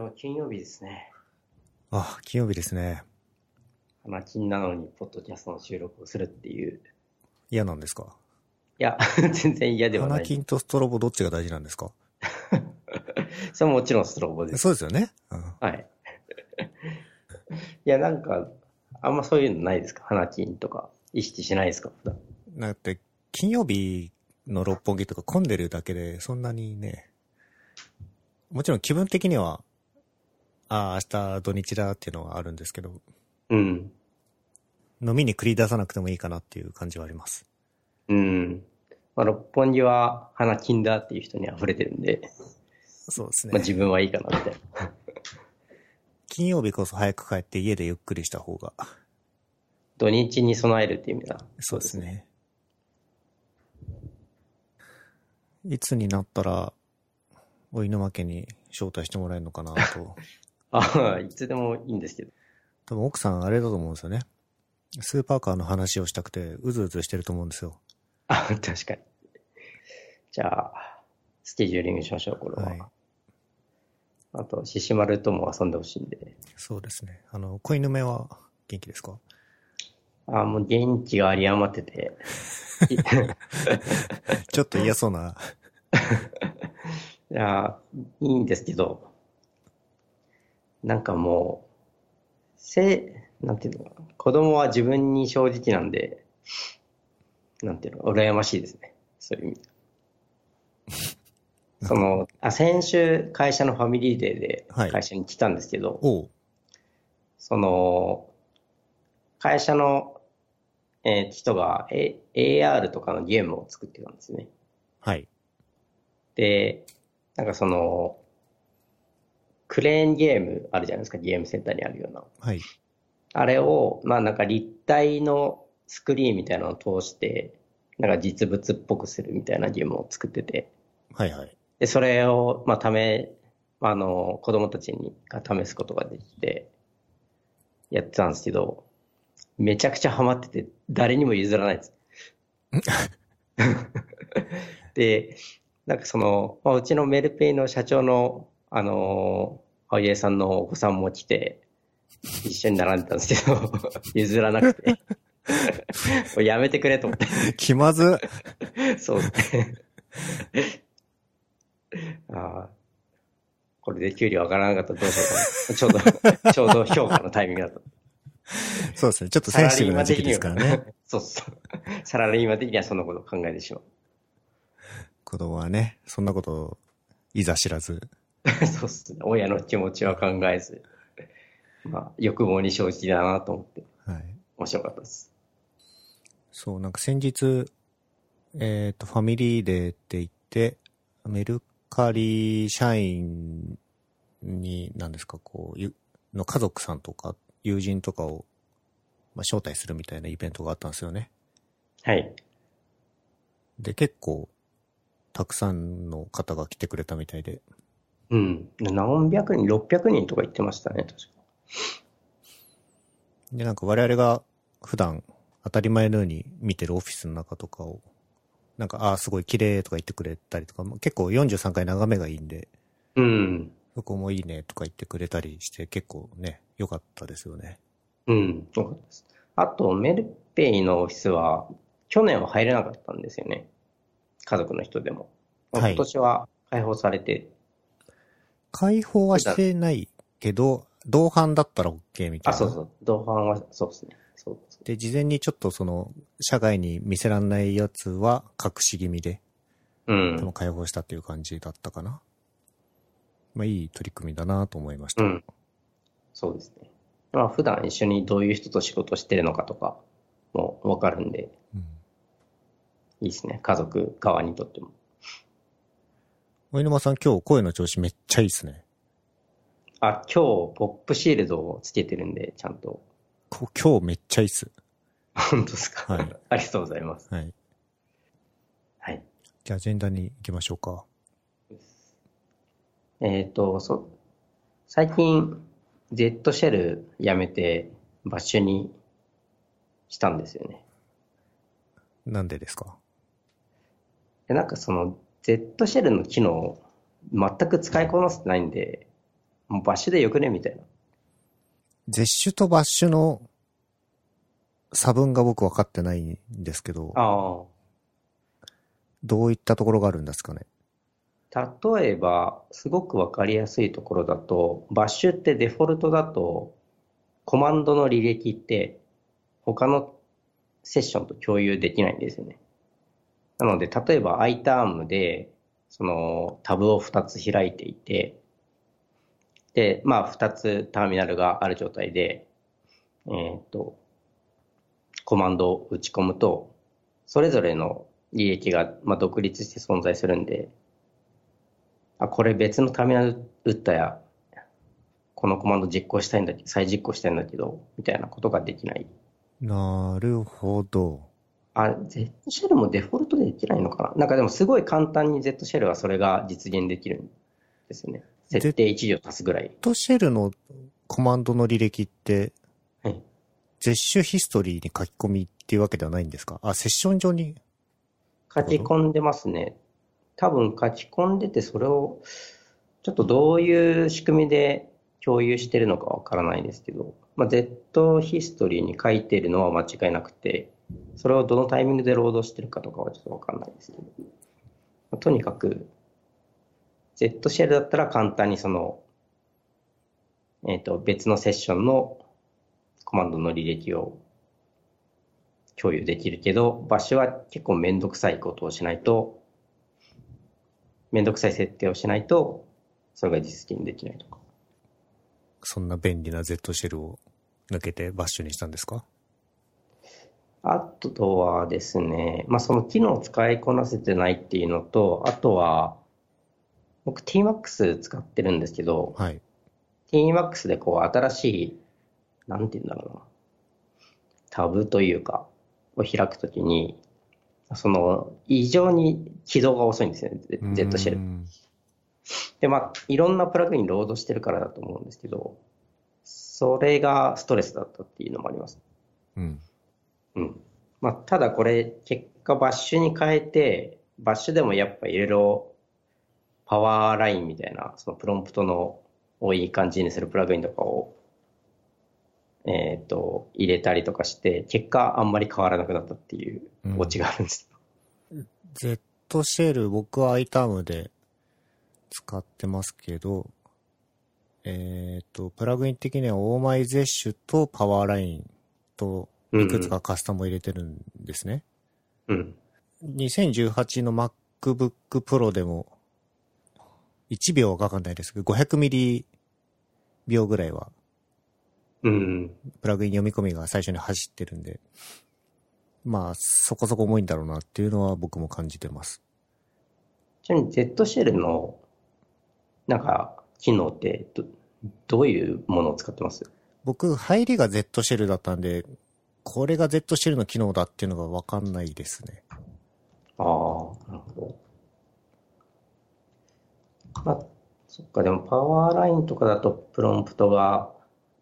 今日金曜日ですね。あ、金曜日ですね。まあ、金なのにポッドキャストの収録をするっていう。嫌なんですか？いや、全然嫌ではない。花金とストロボどっちが大事なんですか？それももちろんストロボです。そうですよね。うん、はい。いや、なんか、あんまそういうのないですか？花金とか、意識しないですか？普段。だって、金曜日の六本木とか混んでるだけで、そんなにね、もちろん気分的には、ああ、明日土日だっていうのはあるんですけど、うん。飲みに繰り出さなくてもいいかなっていう感じはあります。うん。まあ、六本木は花金だっていう人に溢れてるんで、そうですね。まあ、自分はいいかなみたいな。金曜日こそ早く帰って家でゆっくりした方が。土日に備えるっていう意味だ。そうですね。いつになったら、お犬まけに招待してもらえるのかなと。ああ、いつでもいいんですけど。多分奥さんあれだと思うんですよね。スーパーカーの話をしたくてうずうずしてると思うんですよ。あ、確かに。じゃあ、スケジューリングしましょう、これは。はい、あと、シシマルとも遊んでほしいんで。そうですね。子犬めは元気ですか？あ、もう元気があり余ってて。ちょっと嫌そうな。いや、いいんですけど、なんかもう、なんていうのかな、子供は自分に正直なんで、なんていうの、羨ましいですね。そういう意味。先週、会社のファミリーデーで会社に来たんですけど、はい、会社の、人が、AR とかのゲームを作ってたんですね。はい。で、なんかクレーンゲームあるじゃないですか、ゲームセンターにあるような。はい。あれを、まあなんか立体のスクリーンみたいなのを通して、なんか実物っぽくするみたいなゲームを作ってて。はいはい。で、それを、まあ子供たちが試すことができて、やってたんですけど、めちゃくちゃハマってて、誰にも譲らないです。で、なんかまあ、うちのメルペイの社長の、青家さんのお子さんも来て、一緒に並んでたんですけど、譲らなくて。もうやめてくれと思って。気まず。そうですね。ああ、これで給料上がらなかったらどうしようかな。ちょうど評価のタイミングだった。そうですね。ちょっとセンシティブな時期ですからね。そうそう。サラリーマン的にはそんなことを考えてしまう。子供はね、そんなことをいざ知らず。そうっすね。親の気持ちは考えず、まあ、欲望に正直だなと思って、はい、面白かったです。そう、なんか先日、ファミリーデーって言って、メルカリ社員に、何ですか、こう、の家族さんとか、友人とかを、まあ、招待するみたいなイベントがあったんですよね。はい。で、結構、たくさんの方が来てくれたみたいで。うん。何百人、600人とか言ってましたね、確か。で、なんか我々が普段当たり前のように見てるオフィスの中とかを、なんか、ああ、すごい綺麗とか言ってくれたりとか、結構43階眺めがいいんで、うん。そこもいいねとか言ってくれたりして、結構ね、良かったですよね。うん、良かったです。あと、メルペイのオフィスは、去年は入れなかったんですよね。家族の人でも。今年は解放されて、はい。解放はしてないけど、同伴だったら OK みたいな。あ、そうそう。同伴は、そうですね。そうです。で、事前にちょっと社外に見せらんないやつは隠し気味で、うん。でも解放したっていう感じだったかな。まあ、いい取り組みだなと思いました。うん。そうですね。まあ、普段一緒にどういう人と仕事してるのかとかもわかるんで。うん、いいですね。家族側にとっても。お犬間さん、今日声の調子めっちゃいいっすね。あ、今日ポップシールドをつけてるんで、ちゃんと。今日めっちゃいいっす。本当ですか。はい。ありがとうございます。はい。はい。じゃあ、アジェンダに行きましょうか。最近、Z シェルやめて、バッシュにしたんですよね。なんでですか？なんかZ シェルの機能を全く使いこなせてないんで、もうバッシュでよくねみたいな。ゼッシュとバッシュの差分が僕分かってないんですけど、どういったところがあるんですかね。例えばすごく分かりやすいところだと、バッシュってデフォルトだとコマンドの履歴って他のセッションと共有できないんですよね。なので例えば iTerm でそのタブを2つ開いていて、でまあ2つターミナルがある状態でコマンドを打ち込むと、それぞれの履歴がまあ独立して存在するんで、あ、これ別のターミナル打ったや、このコマンド実行したいんだけど、再実行したいんだけどみたいなことができない。なるほど。あ、Z シェルもデフォルトでできないのかな。なんかでもすごい簡単に Z シェルはそれが実現できるんですよね。設定1行足すぐらい。Z シェルのコマンドの履歴って、はい、ゼッシュヒストリーに書き込みっていうわけではないんですか？あ、セッション上に書き込んでますね。多分書き込んでて、それをちょっとどういう仕組みで共有してるのかわからないですけど、まあ、Z ヒストリーに書いてるのは間違いなくて、それをどのタイミングでロードしてるかとかはちょっとわかんないですけど、まあ、とにかく Z シェルだったら簡単にその、別のセッションのコマンドの履歴を共有できるけど、バッシュは結構めんどくさいことをしないと、めんどくさい設定をしないとそれが実現できないとか。そんな便利な Z シェルを抜けてバッシュにしたんですか？あとはですね、まあ、その機能を使いこなせてないっていうのと、あとは僕 TMUX 使ってるんですけど、はい、TMUX でこう新しい、なんていうんだろうな、タブというかを開くときに、その異常に起動が遅いんですよね、Z シェル。で、まあいろんなプラグインロードしてるからだと思うんですけど、それがストレスだったっていうのもあります。うん。うん。まあただこれ結果バッシュに変えて、バッシュでもやっぱいろいろパワーラインみたいな、そのプロンプトのをいい感じにするプラグインとかを入れたりとかして、結果あんまり変わらなくなったっていうオチがあるんです。うん、Z シェル僕は iTerm で使ってますけど、プラグイン的にはオーマイゼッシュとパワーラインといくつかカスタムを入れてるんですね。うん、うん。2018の MacBook Pro でも1秒はかかんないですけど、500ミリ秒ぐらいは、うん、プラグイン読み込みが最初に走ってるんで、まあそこそこ重いんだろうなっていうのは僕も感じてます。ちなみに Z シェルのなんか機能って どういうものを使ってます？僕入りが Z シェルだったんで、これが Z シェルの機能だっていうのが分かんないですね。ああ、なるほど。まあそっか。でもパワーラインとかだとプロンプトが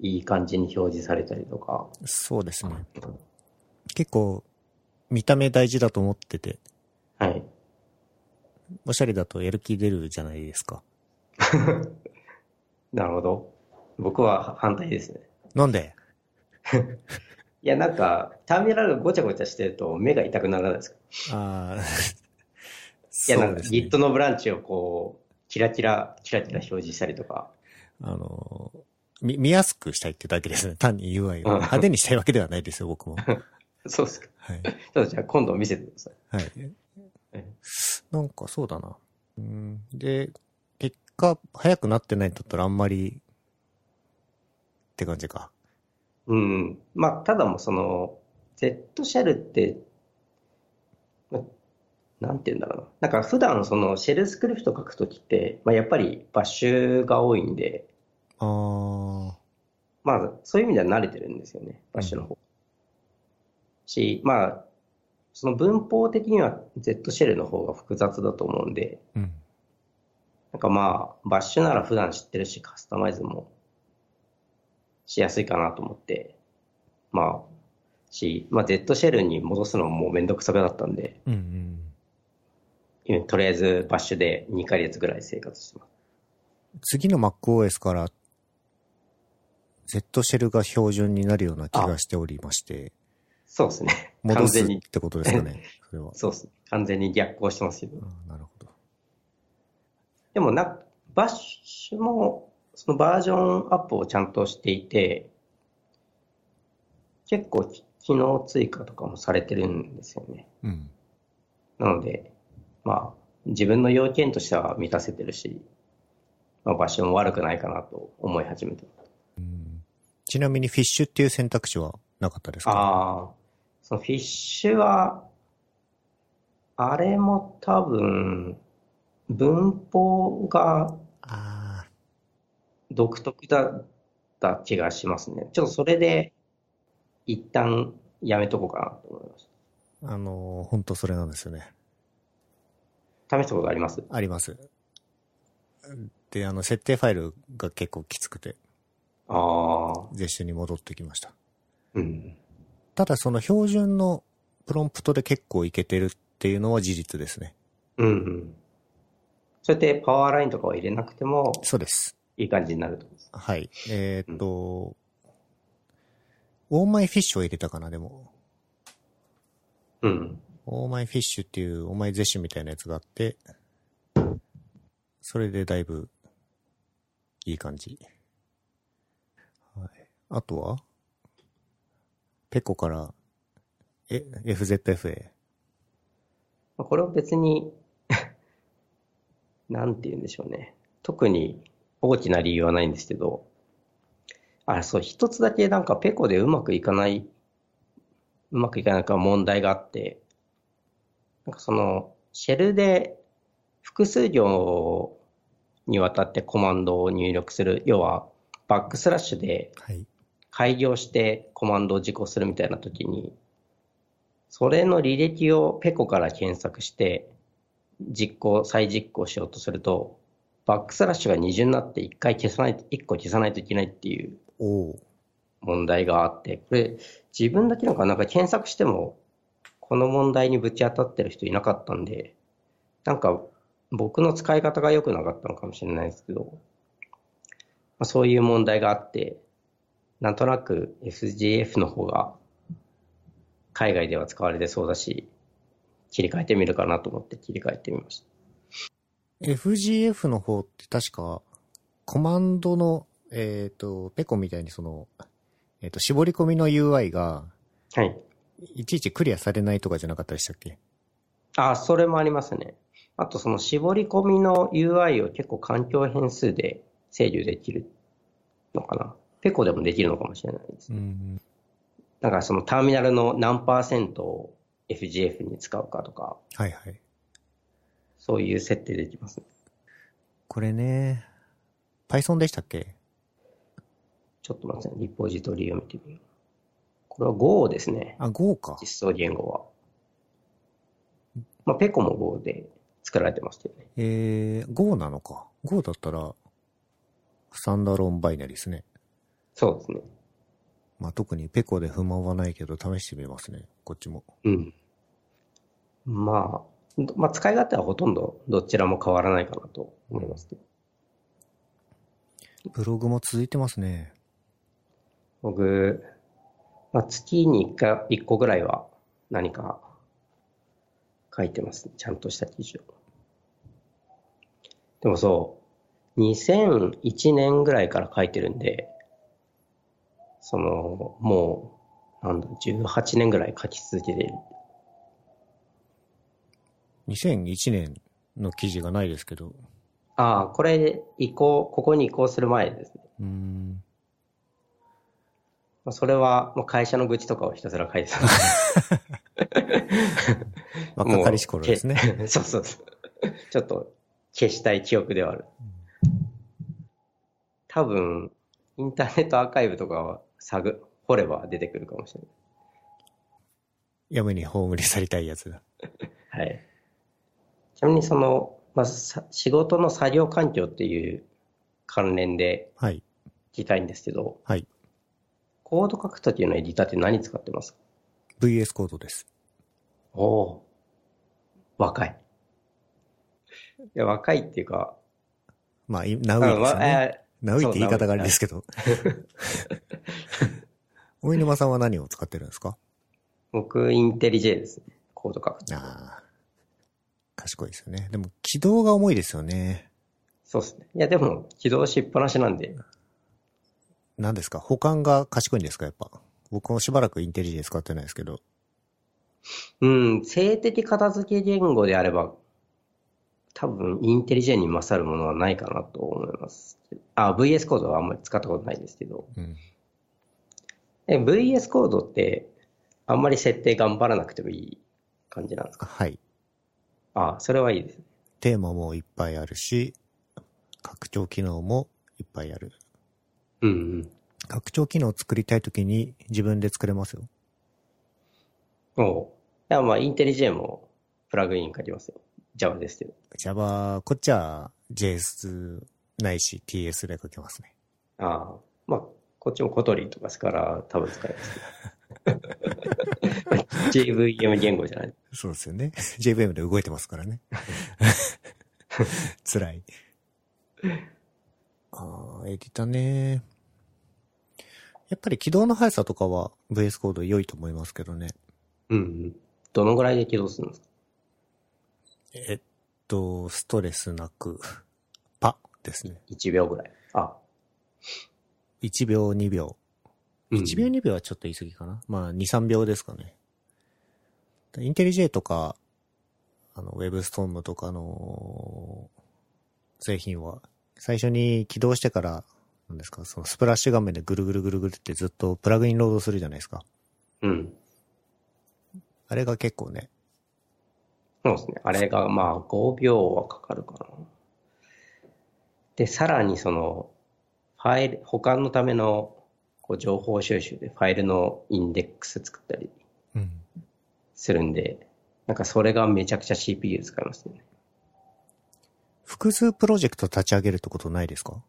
いい感じに表示されたりとか。そうですね。結構見た目大事だと思ってて。はい。おしゃれだとやる気出るじゃないですか。なるほど。僕は反対ですね。なんで？いや、なんかターミナルがごちゃごちゃしてると目が痛くならないですか？ああ。いや、なんか Git のブランチをこうキラキラ表示したりとか。見やすくしたいってだけですね。単に UI を派手にしたいわけではないですよ、僕も。そうですか。はい。ちょっとじゃあ今度見せてください。はい。なんかそうだな。で、結果、早くなってないんだったらあんまり、って感じか。うん。まあ、ただもその、Z シェルって、なんて言うんだろうな。なんか普段そのシェルスクリプト書くときって、まあ、やっぱりバッシュが多いんで、まあ、そういう意味では慣れてるんですよね、バッシュの方。うん、まあ、その文法的には Z シェルの方が複雑だと思うんで、うん、なんかまあ、バッシュなら普段知ってるし、カスタマイズもしやすいかなと思って、まあ、Z シェルに戻すのもめんどくさくなったんで、うんうん、とりあえずバッシュで2ヶ月ぐらい生活してます。次の MacOS から、Z シェルが標準になるような気がしておりまして。そうですね。戻すってことですかね。それはそうですね。完全に逆行してますよ。なるほど。でもバッシュも、そのバージョンアップをちゃんとしていて、結構機能追加とかもされてるんですよね。うん。なので、まあ、自分の要件としては満たせてるし、まあ、バッシュも悪くないかなと思い始めてます。ちなみにフィッシュっていう選択肢はなかったですか？そのフィッシュは、あれも多分、文法が独特だった気がしますね。ちょっとそれで、一旦やめとこうかなと思いました。本当それなんですよね。試したことあります？あります。で、設定ファイルが結構きつくて。絶種に戻ってきました。うん。ただその標準のプロンプトで結構いけてるっていうのは事実ですね。うんうん。それってパワーラインとかを入れなくても、そうです。いい感じになると。はい。オーマイフィッシュを入れたかな、でも。うん。オーマイフィッシュっていうオーマイ絶種みたいなやつがあって、それでだいぶいい感じ。あとはペコからFZF へ。これは別になんて言うんでしょうね。特に大きな理由はないんですけど、そう一つだけなんかペコでうまくいかないか問題があって、なんかそのシェルで複数行にわたってコマンドを入力する、要はバックスラッシュで。はい。改行してコマンドを実行するみたいなときに、それの履歴をペコから検索して再実行しようとすると、バックスラッシュが二重になって1個消さないといけないっていう問題があって、これ自分だけなんか検索してもこの問題にぶち当たってる人いなかったんで、なんか僕の使い方が良くなかったのかもしれないですけど、そういう問題があって、なんとなく FZF の方が海外では使われてそうだし、切り替えてみるかなと思って切り替えてみました。FZF の方って確かコマンドの、ペコみたいにその、絞り込みの UI が、はい。いちいちクリアされないとかじゃなかったでしたっけ？それもありますね。あとその絞り込みの UI を結構環境変数で制御できるのかな。ペコでもできるのかもしれないですね。うん、だからそのターミナルの何%を FGF に使うかとか、はいはい、そういう設定できますね。これね、Python でしたっけ？ちょっと待ってね、リポジトリを見てみよう。これは Go ですね。Go か。実装言語は。まあ、ペコも Go で作られてますけどね。Go なのか。Go だったら、スタンダローンバイナリーですね。そうですね。まあ、特にペコで不満はないけど試してみますね、こっちも。うん。まあ、使い勝手はほとんどどちらも変わらないかなと思いますね。ブログも続いてますね。僕、まあ、月に1個ぐらいは何か書いてますね。ちゃんとした記事を。でもそう、2001年ぐらいから書いてるんで、その、もう、18年ぐらい書き続けている。2001年の記事がないですけど。これ、ここに移行する前ですね。それは、会社の愚痴とかをひたすら書いてた。若かりし頃ですね。そうそうそう。ちょっと、消したい記憶ではある。多分、インターネットアーカイブとかは、掘れば出てくるかもしれない。闇に葬り去りたいやつだ。はい。ちなみにその、仕事の作業環境っていう関連で聞きたいんですけど、はい。コード書くときのエディターって何使ってますか？ VS コードです。若いっていうか、まあ、ナウイですよね。ナウイって言い方があれですけど。おいぬまさんは何を使ってるんですか？僕、インテリジェですね。コード書く。ああ。賢いですよね。でも、起動が重いですよね。そうですね。いや、でも、起動しっぱなしなんで。何ですか？保管が賢いんですか？やっぱ。僕もしばらくインテリジェ使ってないですけど。うん、静的片付け言語であれば、多分、インテリジェに勝るものはないかなと思います。あ、VS コードはあんまり使ったことないんですけど。うん、VS コードって、あんまり設定頑張らなくてもいい感じなんですか？はい。あ、それはいいですね。テーマもいっぱいあるし、拡張機能もいっぱいある。うんうん。拡張機能を作りたいときに自分で作れますよ。おう。いや、まあ、インテリジェもプラグイン書きますよ。Java ですけど。Java、こっちは JS ないし TS で書けますね。ああ。まあ、こっちもコトリとかですから多分使えます。JVM 言語じゃない。そうですよね。JVM で動いてますからね。辛い。ああ、エディタね。やっぱり起動の速さとかは VS コード良いと思いますけどね。うんうん。どのぐらいで起動するんですか？ストレスなく、パですね。1秒ぐらい。あ。1秒、2秒。1秒、2秒はちょっと言い過ぎかな。まあ、2、3秒ですかね。インテリジェとか、WebStorm とかの製品は、最初に起動してから、なんですか、そのスプラッシュ画面でぐるぐるぐるぐるってずっとプラグインロードするじゃないですか。うん。あれが結構ね。そうですね。あれが、まあ、5秒はかかるかな。で、さらにその、ファイル、保管のためのこう情報収集でファイルのインデックス作ったりするんで、うん、なんかそれがめちゃくちゃ CPU 使いますね。複数プロジェクト立ち上げるってことないですか？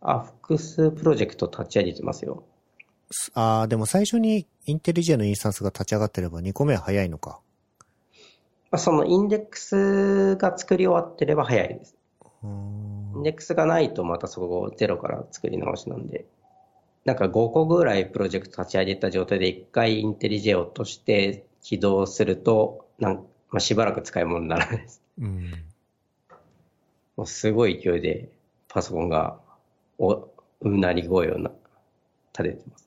あ、複数プロジェクト立ち上げてますよ。ああ、でも最初にインテリジェのインスタンスが立ち上がってれば2個目は早いのか。そのインデックスが作り終わってれば早いです。インデックスがないとまたそこをゼロから作り直しなんで、なんか5個ぐらいプロジェクト立ち上げた状態で1回インテリジェを落として起動すると、まあ、しばらく使い物にならないです。うん、もうすごい勢いでパソコンがうなり声を立ててます。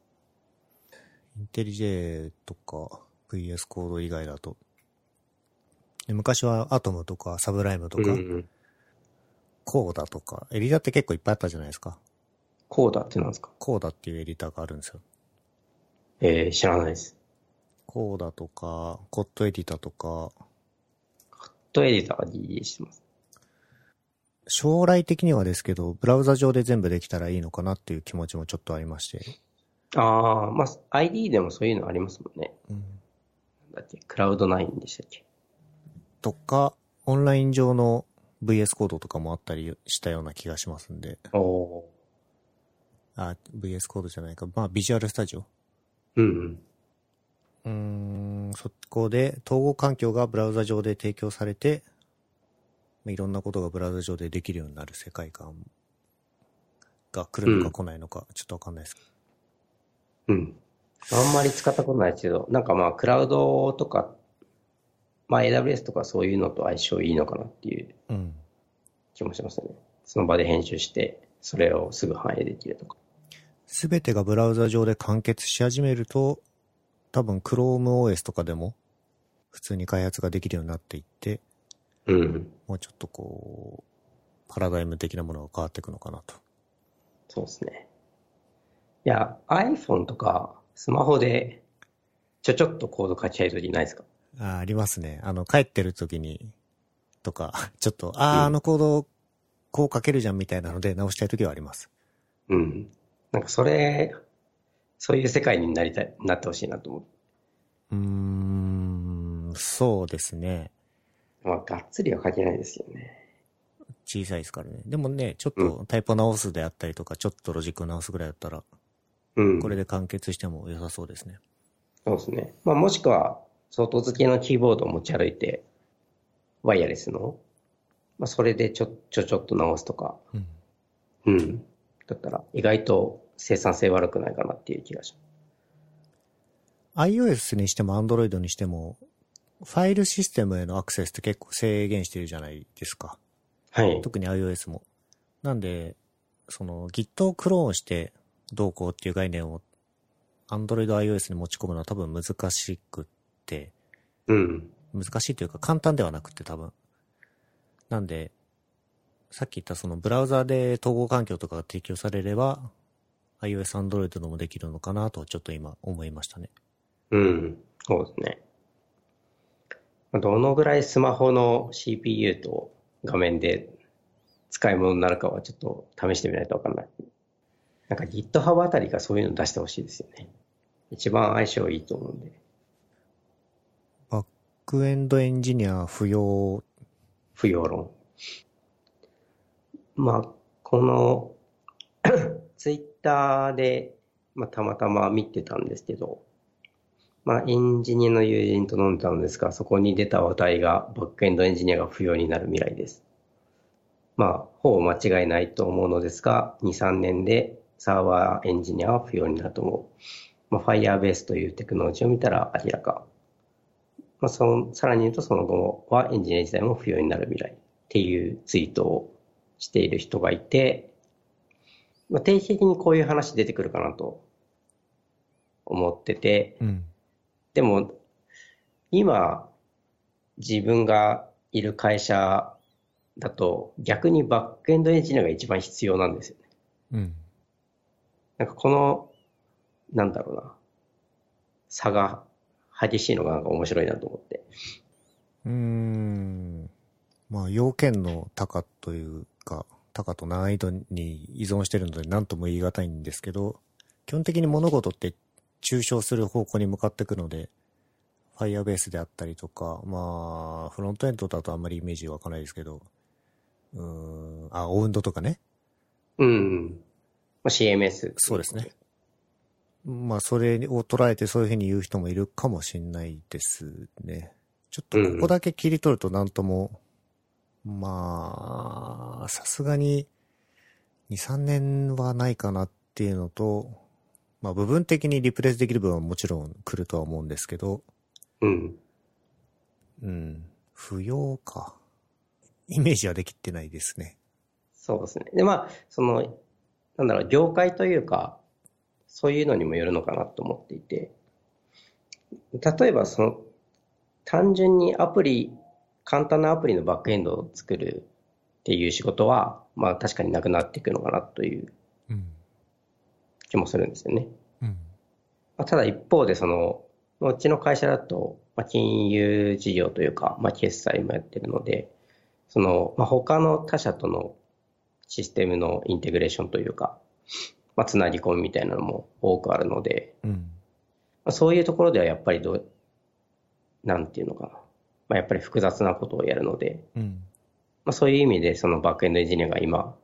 インテリジェとか VS コード以外だと昔はアトムとかサブライムとか、うんうん、Codaとかエディタって結構いっぱいあったじゃないですか。Codaってなんですか？Codaっていうエディターがあるんですよ。知らないです。Codaとかコットエディタとか。コットエディタが DE してます。将来的にはですけど、ブラウザ上で全部できたらいいのかなっていう気持ちもちょっとありまして。ああ、まあ ID でもそういうのありますもんね。うん、だってクラウド9でしたっけ？とかオンライン上の VS コードとかもあったりしたような気がしますんで。おー。あ、VS コードじゃないか。まあビジュアルスタジオ。うんうん。そこで統合環境がブラウザ上で提供されて、いろんなことがブラウザ上でできるようになる世界観が来るのか来ないのか、ちょっとわかんないですけど。うん。あんまり使ったことないけど、なんかまあクラウドとか。まあ、AWS とかそういうのと相性いいのかなっていう気もしますね。うん、その場で編集して、それをすぐ反映できるとか。すべてがブラウザ上で完結し始めると、多分 Chrome OS とかでも普通に開発ができるようになっていって、うん、もうちょっとこう、パラダイム的なものが変わっていくのかなと。そうですね。いや、iPhone とかスマホでちょっとコード書きたいときないですか？ありますね。帰ってる時に、とか、ちょっと、コード、こう書けるじゃんみたいなので直したい時はあります。うん。なんかそういう世界になってほしいなと思う。そうですね。まあ、がっつりは書けないですよね。小さいですからね。でもね、ちょっとタイプを直すであったりとか、ちょっとロジックを直すぐらいだったら、これで完結しても良さそうですね。そうですね。まあ、もしくは、外付けのキーボードを持ち歩いて、ワイヤレスのまあ、それでちょっと直すとか、うん、うん、だったら意外と生産性悪くないかなっていう気がします。iOS にしても Android にしてもファイルシステムへのアクセスって結構制限してるじゃないですか。はい。特に iOS も。なんでその Git をクローンしてどうこうっていう概念を Android、iOS に持ち込むのは多分難しくって、うん、難しいというか簡単ではなくて多分。なんでさっき言ったそのブラウザで統合環境とかが提供されれば iOS、Android のもできるのかなとちょっと今思いましたね。うん、そうですね。どのぐらいスマホの CPU と画面で使い物になるかはちょっと試してみないと分かんない。なんか GitHub あたりがそういうの出してほしいですよね。一番相性いいと思うんで。バックエンドエンジニア不要論。まあ、このツイッターで、まあ、たまたま見てたんですけど、まあ、エンジニアの友人と飲んでたのですが、そこに出た話題がバックエンドエンジニアが不要になる未来です。まあ、ほぼ間違いないと思うのですが、2、3年でサーバーエンジニアは不要になると思う。まあ、Firebase というテクノロジーを見たら明らか。まあ、さらに言うとその後はエンジニア自体も不要になる未来っていうツイートをしている人がいて、まあ、定期的にこういう話出てくるかなと思ってて、うん、でも今自分がいる会社だと逆にバックエンドエンジニアが一番必要なんですよね。うん、なんかこのなんだろうな差が激しいのがなんか面白いなと思って。まあ要件の高というか高と難易度に依存してるので何とも言い難いんですけど、基本的に物事って抽象する方向に向かっていくので、Firebase であったりとか、まあフロントエンドだとあんまりイメージ湧かないですけど、オウンドとかね。まあ、CMS。そうですね。まあそれを捉えてそういうふうに言う人もいるかもしれないですね。ちょっとここだけ切り取るとなんとも、まあさすがに 2,3 年はないかなっていうのと、まあ部分的にリプレイスできる分はもちろん来るとは思うんですけど、不要かイメージはできてないですね。そうですね。でまあそのなんだろう業界というか。そういうのにもよるのかなと思っていて、例えばその単純に簡単なアプリのバックエンドを作るっていう仕事はまあ確かになくなっていくのかなという気もするんですよね。ただ一方でそのうちの会社だと金融事業というかまあ決済もやってるので、そのまあ他の他社とのシステムのインテグレーションというか。まあ、つなぎ込みみたいなのも多くあるので、まあ、そういうところではやっぱりなんていうのかな、まあ、やっぱり複雑なことをやるので、まあ、そういう意味でそのバックエンドエンジニアが今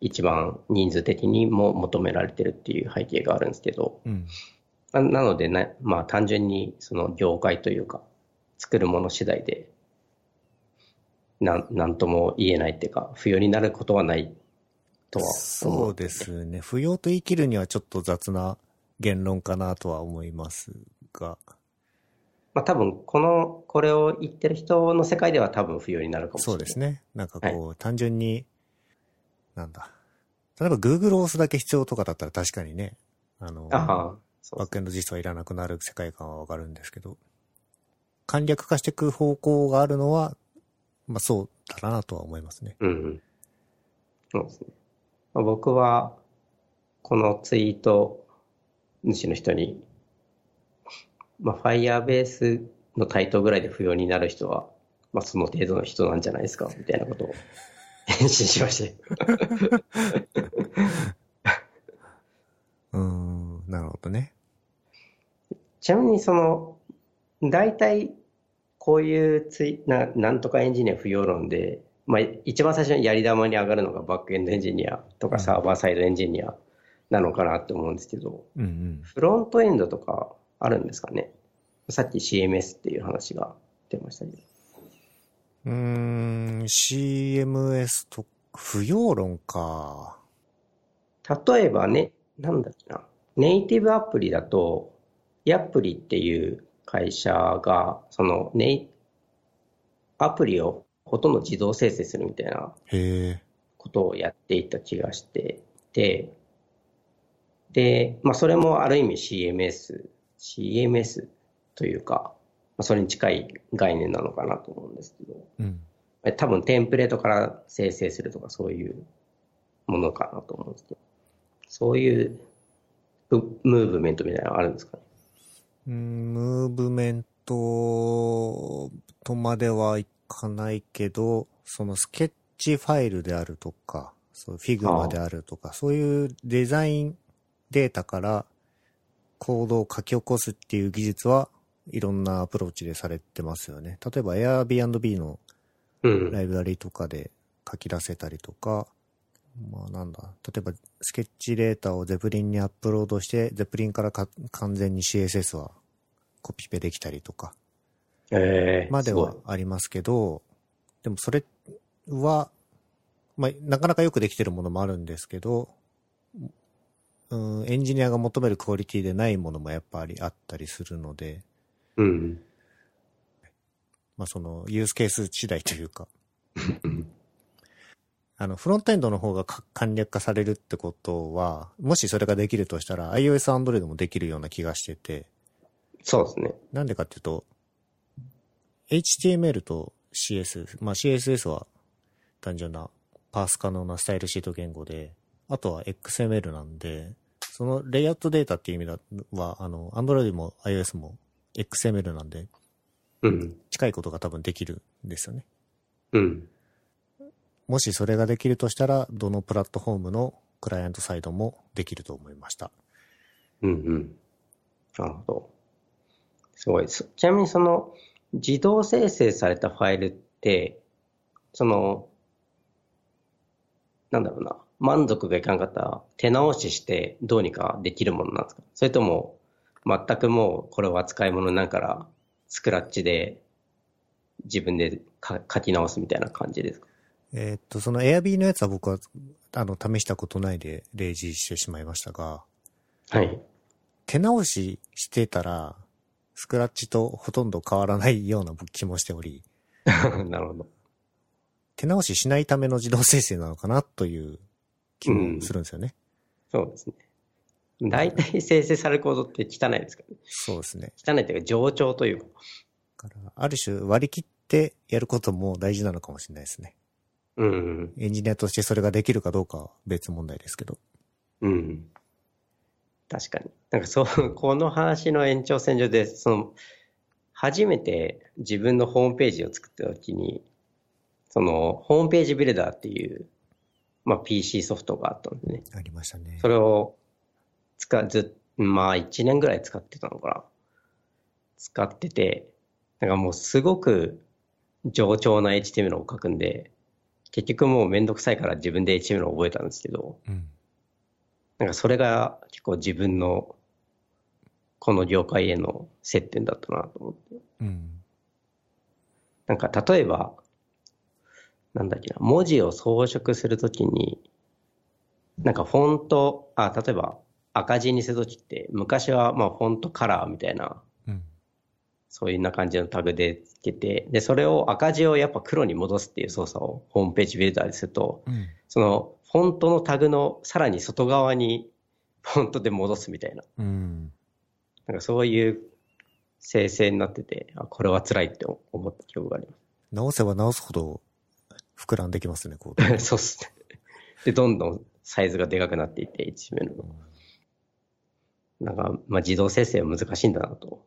一番人数的にも求められてるっていう背景があるんですけど、なのでまあ、単純にその業界というか作るもの次第でなんとも言えないっていうか不要になることはないとはそうですね。不要と言い切るにはちょっと雑な言論かなとは思いますが、まあ多分これを言ってる人の世界では多分不要になるかもしれない。そうですね。なんかこう、はい、単純になんだ例えば Google を押すだけ必要とかだったら確かにねバックエンド実装はいらなくなる世界観はわかるんですけど、簡略化していく方向があるのはまあそうだなとは思いますね。そうですね。僕はこのツイート主の人に、まあ、Firebase の対等ぐらいで不要になる人は、まあ、その程度の人なんじゃないですかみたいなことを返信しましたなるほどね。ちなみにその大体こういうなんとかエンジニア不要論でまあ、一番最初にやり玉に上がるのがバックエンドエンジニアとかサーバーサイドエンジニアなのかなと思うんですけど、フロントエンドとかあるんですかね。さっき CMS っていう話が出ましたけど、CMS と不要論か。例えばね、なんだっけな、ネイティブアプリだとヤプリっていう会社がそのアプリをほとんど自動生成するみたいなことをやっていた気がしてて、で、まあ、それもある意味 CMS というか、まあ、それに近い概念なのかなと思うんですけど、うん、多分テンプレートから生成するとかそういうものかなと思うんですけど、そういうムーブメントみたいなのあるんですかね。ムーブメントとまではいかないけど、そのスケッチファイルであるとか、そうフィグマであるとか、そういうデザインデータからコードを書き起こすっていう技術はいろんなアプローチでされてますよね。例えば Airbnb のライブラリとかで書き出せたりとか、まあなんだ、例えばスケッチデータをゼプリンにアップロードしてゼプリンから完全に CSS はコピペできたりとかまではありますけど、でもそれは、まあ、なかなかよくできてるものもあるんですけど、エンジニアが求めるクオリティでないものもやっぱりあったりするので、うん、まあそのユースケース次第というかフロントエンドの方が簡略化されるってことは、もしそれができるとしたら iOS、Android もできるような気がしてて。そうですね。なんでかっていうと、HTML と CSS、まあ CSS は単純なパース可能なスタイルシート言語で、あとは XML なんで、そのレイアウトデータっていう意味は、Android も iOS も XML なんで、うん、近いことが多分できるんですよね。うん。もしそれができるとしたら、どのプラットフォームのクライアントサイドもできると思いました。うんうん。なるほど。すごいです。ちなみにその自動生成されたファイルって、その、なんだろうな、満足がいかんかったら手直ししてどうにかできるものなんですか？それとも全くもうこれは使い物になるから、スクラッチで自分で書き直すみたいな感じですか？その Airb のやつは僕は試したことないで例示してしまいましたが、はい。手直ししてたら、スクラッチとほとんど変わらないような気もしており、なるほど。手直ししないための自動生成なのかなという気もするんですよね。うん、そうですね。大体生成されるコードって汚いですからね。そうですね。汚いというか、冗長というか。からある種割り切ってやることも大事なのかもしれないですね。うん、エンジニアとしてそれができるかどうかは別問題ですけど、うん、確かになんかそうこの話の延長線上でその初めて自分のホームページを作った時にそのホームページビルダーっていう、まあ、PC ソフトがあったんでね。ありましたね。それをまあ1年ぐらい使ってたのかな。使っててなんかもうすごく冗長な HTML を書くんで結局もうめんどくさいから自分で HTML を覚えたんですけど、うん、なんかそれが結構自分のこの業界への接点だったなと思って、うん、なんか例えばなんだっけな、文字を装飾するときになんかフォント例えば赤字にするときって昔はまあフォントカラーみたいな、うん、そういうな感じのタグででそれを赤字をやっぱ黒に戻すっていう操作をホームページビルダーですると、うん、そのフォントのタグのさらに外側にフォントで戻すみたいな、うん、なんかそういう生成になってて、あ、これは辛いって思った記憶があります。直せば直すほど膨らんできますね、こうそうっすね。でどんどんサイズがでかくなっていて一面の、うん、なんか、まあ、自動生成は難しいんだなと。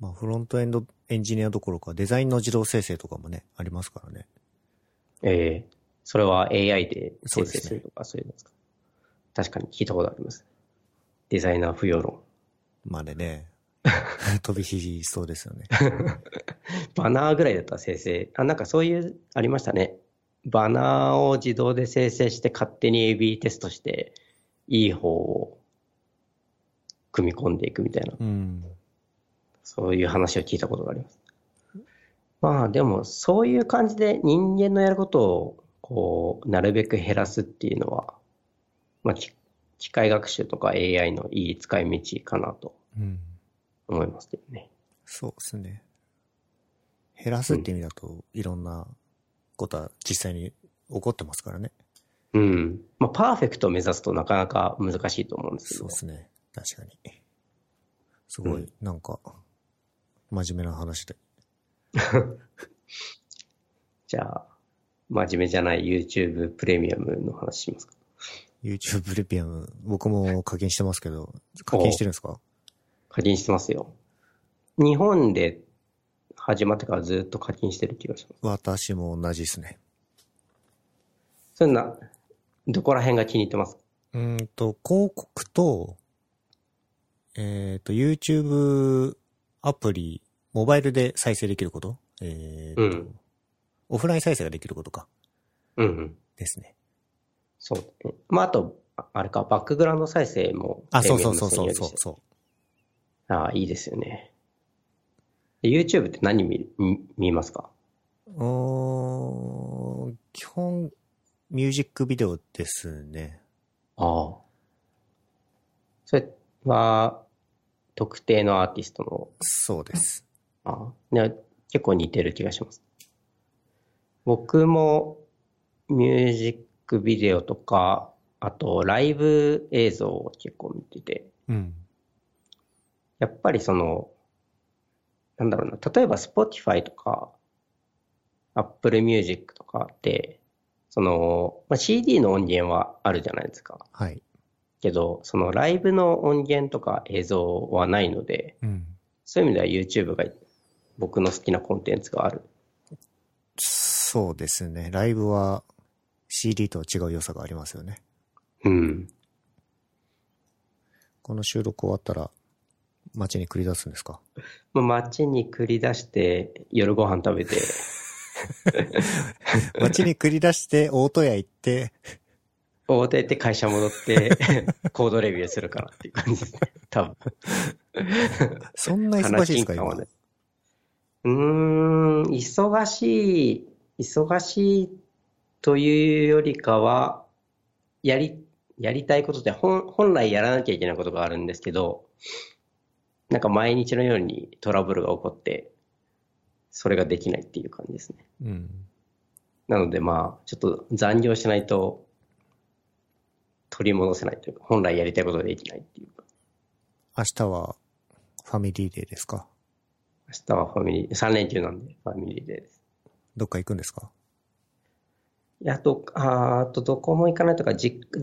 まあ、フロントエンドエンジニアどころかデザインの自動生成とかもねありますからね。それは AI で生成するとかそういうのですか。確かに聞いたことあります。デザイナー不要論。まあでね、飛び火しそうですよね。バナーぐらいだったら生成、なんかそういうありましたね。バナーを自動で生成して勝手に A/B テストしていい方を組み込んでいくみたいな。うん。そういう話を聞いたことがあります。まあでもそういう感じで人間のやることをこうなるべく減らすっていうのは、まあ、機械学習とか AI のいい使い道かなと思いますけどね、うん、そうですね。減らすって意味だと、うん、いろんなことは実際に起こってますからね。うん。まあパーフェクトを目指すとなかなか難しいと思うんですけど。そうですね。確かに。すごい、うん、なんか真面目な話で。じゃあ真面目じゃない YouTube プレミアムの話しますか。YouTube プレミアム僕も課金してますけど。課金してるんですか？課金してますよ。日本で始まってからずっと課金してる気がします。私も同じですね。そんなどこら辺が気に入ってます？広告とYouTube アプリモバイルで再生できること、うん、オフライン再生ができることか、うんうん、ですね。そう、ね、まああとあれかバックグラウンド再生も、あ、そう、あ、いいですよね。YouTube って何見ますか？基本ミュージックビデオですね。ああ、それは特定のアーティストの。そうです。あ、ね、結構似てる気がします。僕もミュージックビデオとか、あとライブ映像を結構見てて、うん、やっぱりそのなんだろうな、例えば Spotify とか Apple Music とかってその、まあ、CD の音源はあるじゃないですか。はい。けどそのライブの音源とか映像はないので、うん、そういう意味では YouTube が僕の好きなコンテンツがある。そうですね。ライブは CD とは違う良さがありますよね。うん。この収録終わったら街に繰り出すんですか？まあ、街に繰り出して夜ご飯食べて街に繰り出して大戸屋行って大手って会社戻ってコードレビューするからっていう感じですね。多分。そんな忙しいですか今。忙しいというよりかは、やりたいことで本来やらなきゃいけないことがあるんですけど、なんか毎日のようにトラブルが起こって、それができないっていう感じですね。うん、なのでまあちょっと残業しないと。取り戻せないというか、本来やりたいことができないっていうか。明日はファミリーデーですか？明日はファミリー、3連休なんでファミリーデーです。どっか行くんですか？いや、どこも行かないとか、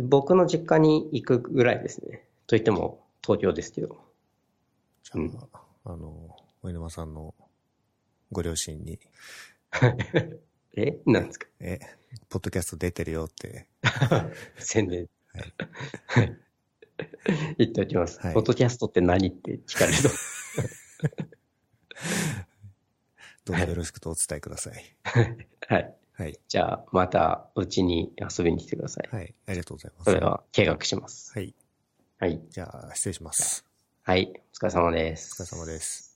僕の実家に行くぐらいですね。といっても東京ですけど。じゃあ、うん、上沼さんのご両親に。なんですか？ポッドキャスト出てるよって。宣伝。はい、言っておきます。はい、ポッドキャストって何って聞かれるとどうぞよろしくとお伝えください。はい、はい、じゃあまたうちに遊びに来てください。はい、ありがとうございます。それは計画します。はい、はい、じゃあ失礼します。はい、お疲れ様です。お疲れ様です。